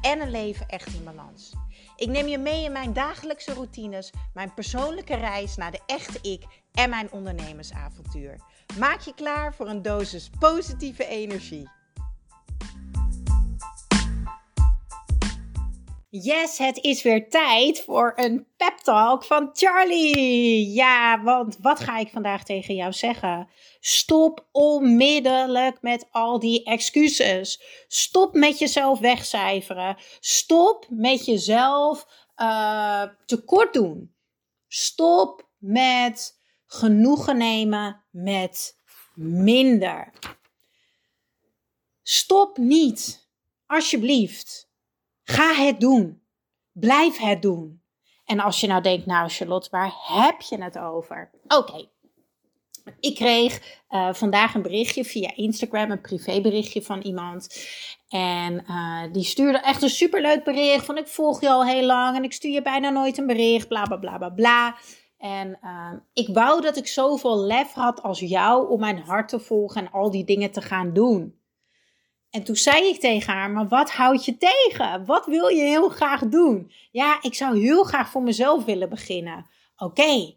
en een leven echt in balans. Ik neem je mee in mijn dagelijkse routines, mijn persoonlijke reis naar de echte ik en mijn ondernemersavontuur. Maak je klaar voor een dosis positieve energie. Yes, het is weer tijd voor een pep talk van Charlie. Ja, want wat ga ik vandaag tegen jou zeggen? Stop onmiddellijk met al die excuses. Stop met jezelf wegcijferen. Stop met jezelf tekort doen. Stop met genoegen nemen met minder. Stop niet, alsjeblieft. Ga het doen. Blijf het doen. En als je nou denkt, nou Charlotte, waar heb je het over? Oké. Ik kreeg vandaag een berichtje via Instagram, een privéberichtje van iemand. En die stuurde echt een superleuk bericht van ik volg je al heel lang en ik stuur je bijna nooit een bericht, bla bla bla bla bla. En ik wou dat ik zoveel lef had als jou om mijn hart te volgen en al die dingen te gaan doen. En toen zei ik tegen haar, maar wat houd je tegen? Wat wil je heel graag doen? Ja, ik zou heel graag voor mezelf willen beginnen. Oké,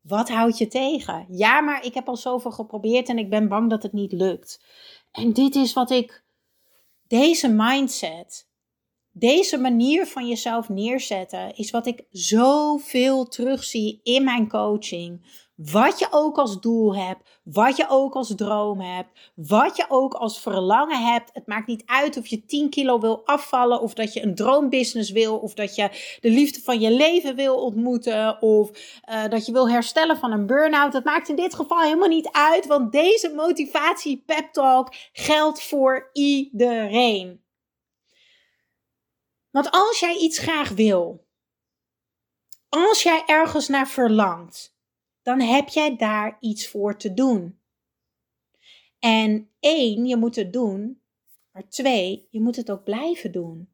wat houd je tegen? Ja, maar ik heb al zoveel geprobeerd en ik ben bang dat het niet lukt. En dit is wat ik, deze mindset, deze manier van jezelf neerzetten, is wat ik zoveel terugzie in mijn coaching. Wat je ook als doel hebt, wat je ook als droom hebt, wat je ook als verlangen hebt. Het maakt niet uit of je 10 kilo wil afvallen of dat je een droombusiness wil of dat je de liefde van je leven wil ontmoeten of dat je wil herstellen van een burn-out. Dat maakt in dit geval helemaal niet uit, want deze motivatie pep talk geldt voor iedereen. Want als jij iets graag wil, als jij ergens naar verlangt, dan heb jij daar iets voor te doen. En 1, je moet het doen. Maar 2, je moet het ook blijven doen.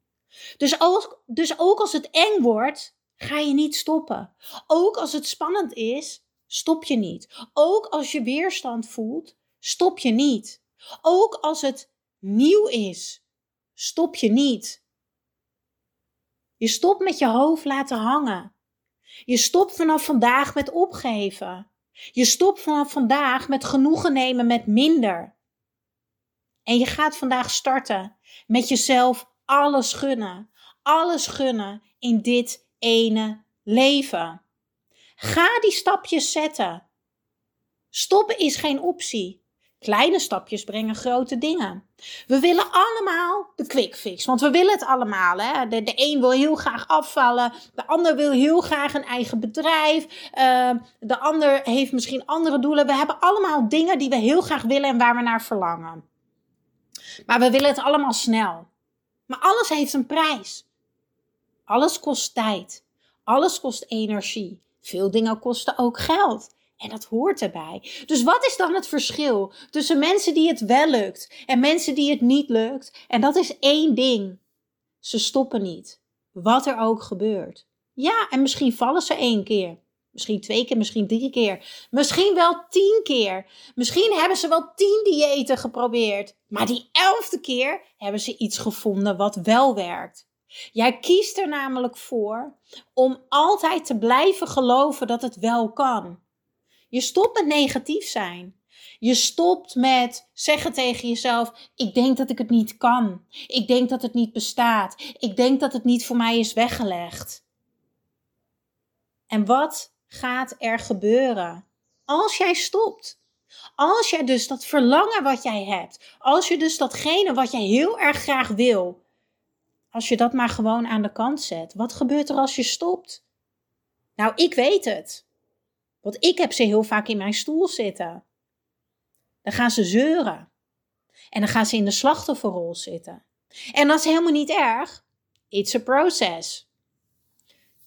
Dus ook als het eng wordt, ga je niet stoppen. Ook als het spannend is, stop je niet. Ook als je weerstand voelt, stop je niet. Ook als het nieuw is, stop je niet. Je stopt met je hoofd laten hangen. Je stopt vanaf vandaag met opgeven. Je stopt vanaf vandaag met genoegen nemen met minder. En je gaat vandaag starten met jezelf alles gunnen. Alles gunnen in dit ene leven. Ga die stapjes zetten. Stoppen is geen optie. Kleine stapjes brengen grote dingen. We willen allemaal de quick fix. Want we willen het allemaal. Hè? De een wil heel graag afvallen. De ander wil heel graag een eigen bedrijf. De ander heeft misschien andere doelen. We hebben allemaal dingen die we heel graag willen en waar we naar verlangen. Maar we willen het allemaal snel. Maar alles heeft een prijs. Alles kost tijd. Alles kost energie. Veel dingen kosten ook geld. En dat hoort erbij. Dus wat is dan het verschil tussen mensen die het wel lukt en mensen die het niet lukt? En dat is 1 ding. Ze stoppen niet. Wat er ook gebeurt. Ja, en misschien vallen ze 1 keer. Misschien 2 keer, misschien 3 keer. Misschien wel 10 keer. Misschien hebben ze wel 10 diëten geprobeerd. Maar die 11e keer hebben ze iets gevonden wat wel werkt. Jij kiest er namelijk voor om altijd te blijven geloven dat het wel kan. Je stopt met negatief zijn. Je stopt met zeggen tegen jezelf, ik denk dat ik het niet kan. Ik denk dat het niet bestaat. Ik denk dat het niet voor mij is weggelegd. En wat gaat er gebeuren als jij stopt? Als jij dus dat verlangen wat jij hebt, als je dus datgene wat jij heel erg graag wil, als je dat maar gewoon aan de kant zet, wat gebeurt er als je stopt? Nou, ik weet het. Want ik heb ze heel vaak in mijn stoel zitten. Dan gaan ze zeuren. En dan gaan ze in de slachtofferrol zitten. En dat is helemaal niet erg. It's a process.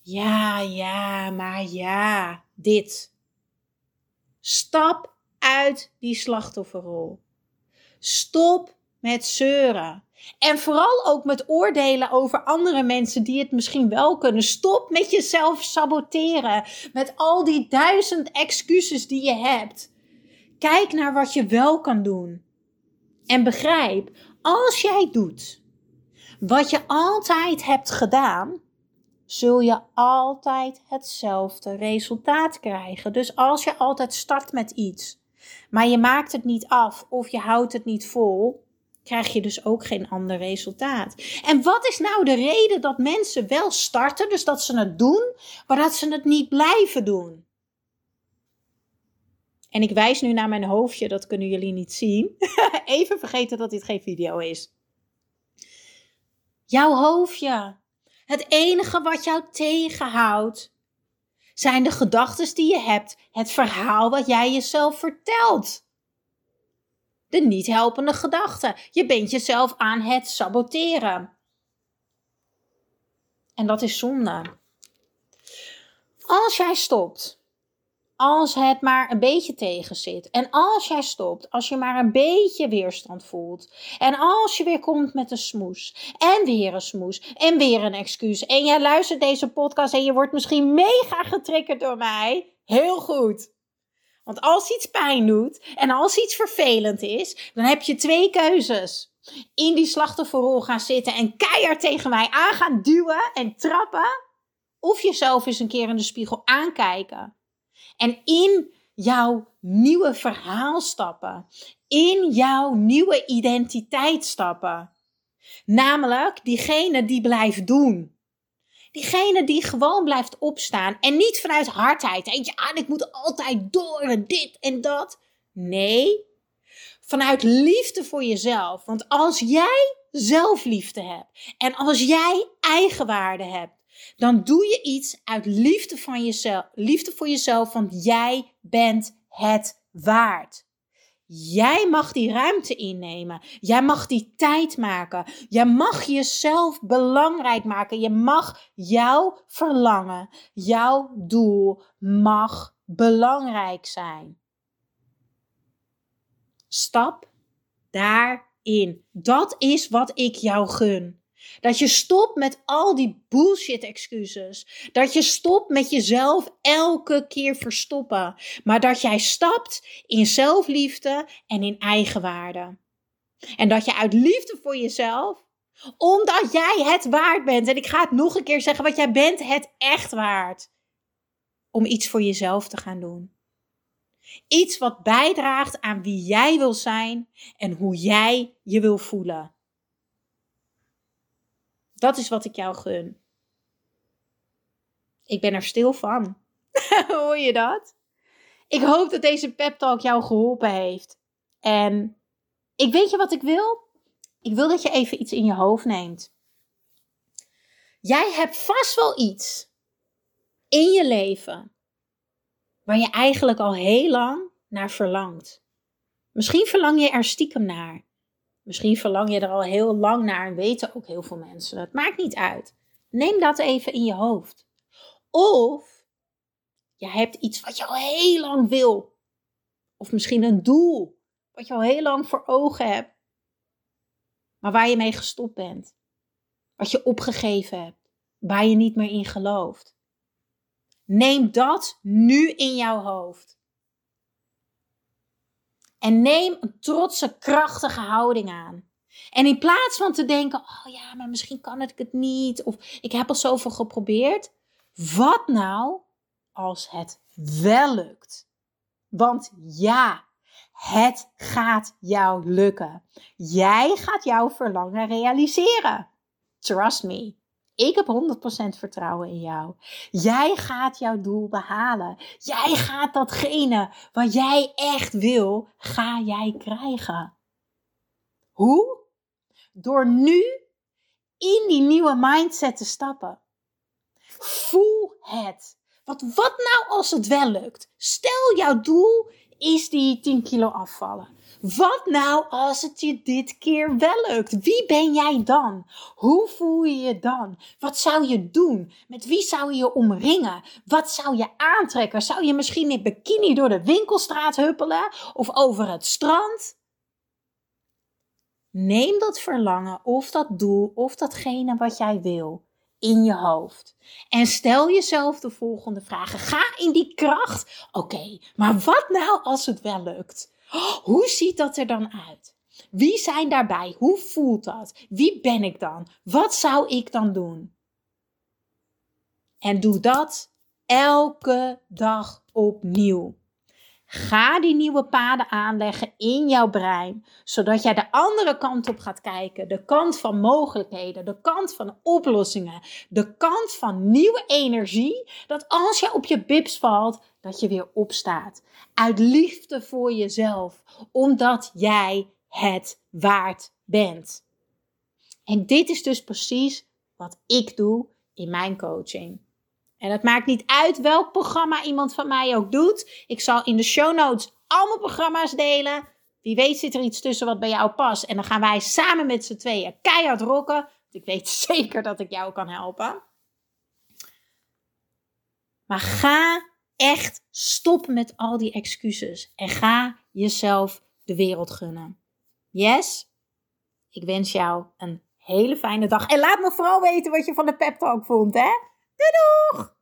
Ja, maar ja, dit. Stap uit die slachtofferrol. Stop met zeuren. En vooral ook met oordelen over andere mensen die het misschien wel kunnen. Stop met jezelf saboteren. Met al die 1000 excuses die je hebt. Kijk naar wat je wel kan doen. En begrijp, als jij doet wat je altijd hebt gedaan, zul je altijd hetzelfde resultaat krijgen. Dus als je altijd start met iets, maar je maakt het niet af of je houdt het niet vol, krijg je dus ook geen ander resultaat. En wat is nou de reden dat mensen wel starten, dus dat ze het doen, maar dat ze het niet blijven doen? En ik wijs nu naar mijn hoofdje, dat kunnen jullie niet zien. Even vergeten dat dit geen video is. Jouw hoofdje. Het enige wat jou tegenhoudt zijn de gedachten die je hebt. Het verhaal wat jij jezelf vertelt. De niet helpende gedachten. Je bent jezelf aan het saboteren. En dat is zonde. Als jij stopt, als het maar een beetje tegen zit. En als jij stopt, als je maar een beetje weerstand voelt. En als je weer komt met een smoes. En weer een smoes. En weer een excuus. En jij luistert deze podcast en je wordt misschien mega getriggerd door mij. Heel goed. Want als iets pijn doet en als iets vervelend is, dan heb je 2 keuzes. In die slachtofferrol gaan zitten en keihard tegen mij aan gaan duwen en trappen. Of jezelf eens een keer in de spiegel aankijken. En in jouw nieuwe verhaal stappen. In jouw nieuwe identiteit stappen. Namelijk diegene die blijft doen. Diegene die gewoon blijft opstaan. En niet vanuit hardheid. En ja, ik moet altijd door dit en dat. Nee. Vanuit liefde voor jezelf. Want als jij zelfliefde hebt. En als jij eigenwaarde hebt. Dan doe je iets uit liefde voor jezelf, want jij bent het waard. Jij mag die ruimte innemen. Jij mag die tijd maken. Jij mag jezelf belangrijk maken. Je mag jouw verlangen, jouw doel mag belangrijk zijn. Stap daarin. Dat is wat ik jou gun. Dat je stopt met al die bullshit excuses. Dat je stopt met jezelf elke keer verstoppen. Maar dat jij stapt in zelfliefde en in eigenwaarde. En dat je uit liefde voor jezelf, omdat jij het waard bent. En ik ga het nog een keer zeggen, want jij bent het echt waard. Om iets voor jezelf te gaan doen. Iets wat bijdraagt aan wie jij wil zijn en hoe jij je wil voelen. Dat is wat ik jou gun. Ik ben er stil van. Hoor je dat? Ik hoop dat deze pep talk jou geholpen heeft. En ik weet je wat ik wil? Ik wil dat je even iets in je hoofd neemt. Jij hebt vast wel iets in je leven waar je eigenlijk al heel lang naar verlangt. Misschien verlang je er stiekem naar. Misschien verlang je er al heel lang naar en weten ook heel veel mensen. Het maakt niet uit. Neem dat even in je hoofd. Of je hebt iets wat je al heel lang wil. Of misschien een doel wat je al heel lang voor ogen hebt. Maar waar je mee gestopt bent. Wat je opgegeven hebt. Waar je niet meer in gelooft. Neem dat nu in jouw hoofd. En neem een trotse, krachtige houding aan. En in plaats van te denken, oh ja, maar misschien kan ik het niet. Of ik heb al zoveel geprobeerd. Wat nou als het wel lukt? Want ja, het gaat jou lukken. Jij gaat jouw verlangen realiseren. Trust me. Ik heb 100% vertrouwen in jou. Jij gaat jouw doel behalen. Jij gaat datgene wat jij echt wil, ga jij krijgen. Hoe? Door nu in die nieuwe mindset te stappen. Voel het. Wat nou als het wel lukt? Stel jouw doel is die 10 kilo afvallen. Wat nou als het je dit keer wel lukt? Wie ben jij dan? Hoe voel je je dan? Wat zou je doen? Met wie zou je omringen? Wat zou je aantrekken? Zou je misschien in bikini door de winkelstraat huppelen? Of over het strand? Neem dat verlangen of dat doel of datgene wat jij wil in je hoofd. En stel jezelf de volgende vragen. Ga in die kracht. Oké, maar wat nou als het wel lukt? Hoe ziet dat er dan uit? Wie zijn daarbij? Hoe voelt dat? Wie ben ik dan? Wat zou ik dan doen? En doe dat elke dag opnieuw. Ga die nieuwe paden aanleggen in jouw brein, zodat jij de andere kant op gaat kijken. De kant van mogelijkheden, de kant van oplossingen, de kant van nieuwe energie. Dat als je op je bips valt, dat je weer opstaat. Uit liefde voor jezelf, omdat jij het waard bent. En dit is dus precies wat ik doe in mijn coaching. En het maakt niet uit welk programma iemand van mij ook doet. Ik zal in de show notes al mijn programma's delen. Wie weet zit er iets tussen wat bij jou past. En dan gaan wij samen met z'n tweeën keihard rocken. Ik weet zeker dat ik jou kan helpen. Maar ga echt stoppen met al die excuses. En ga jezelf de wereld gunnen. Yes? Ik wens jou een hele fijne dag. En laat me vooral weten wat je van de pep talk vond, hè? Doei doeg!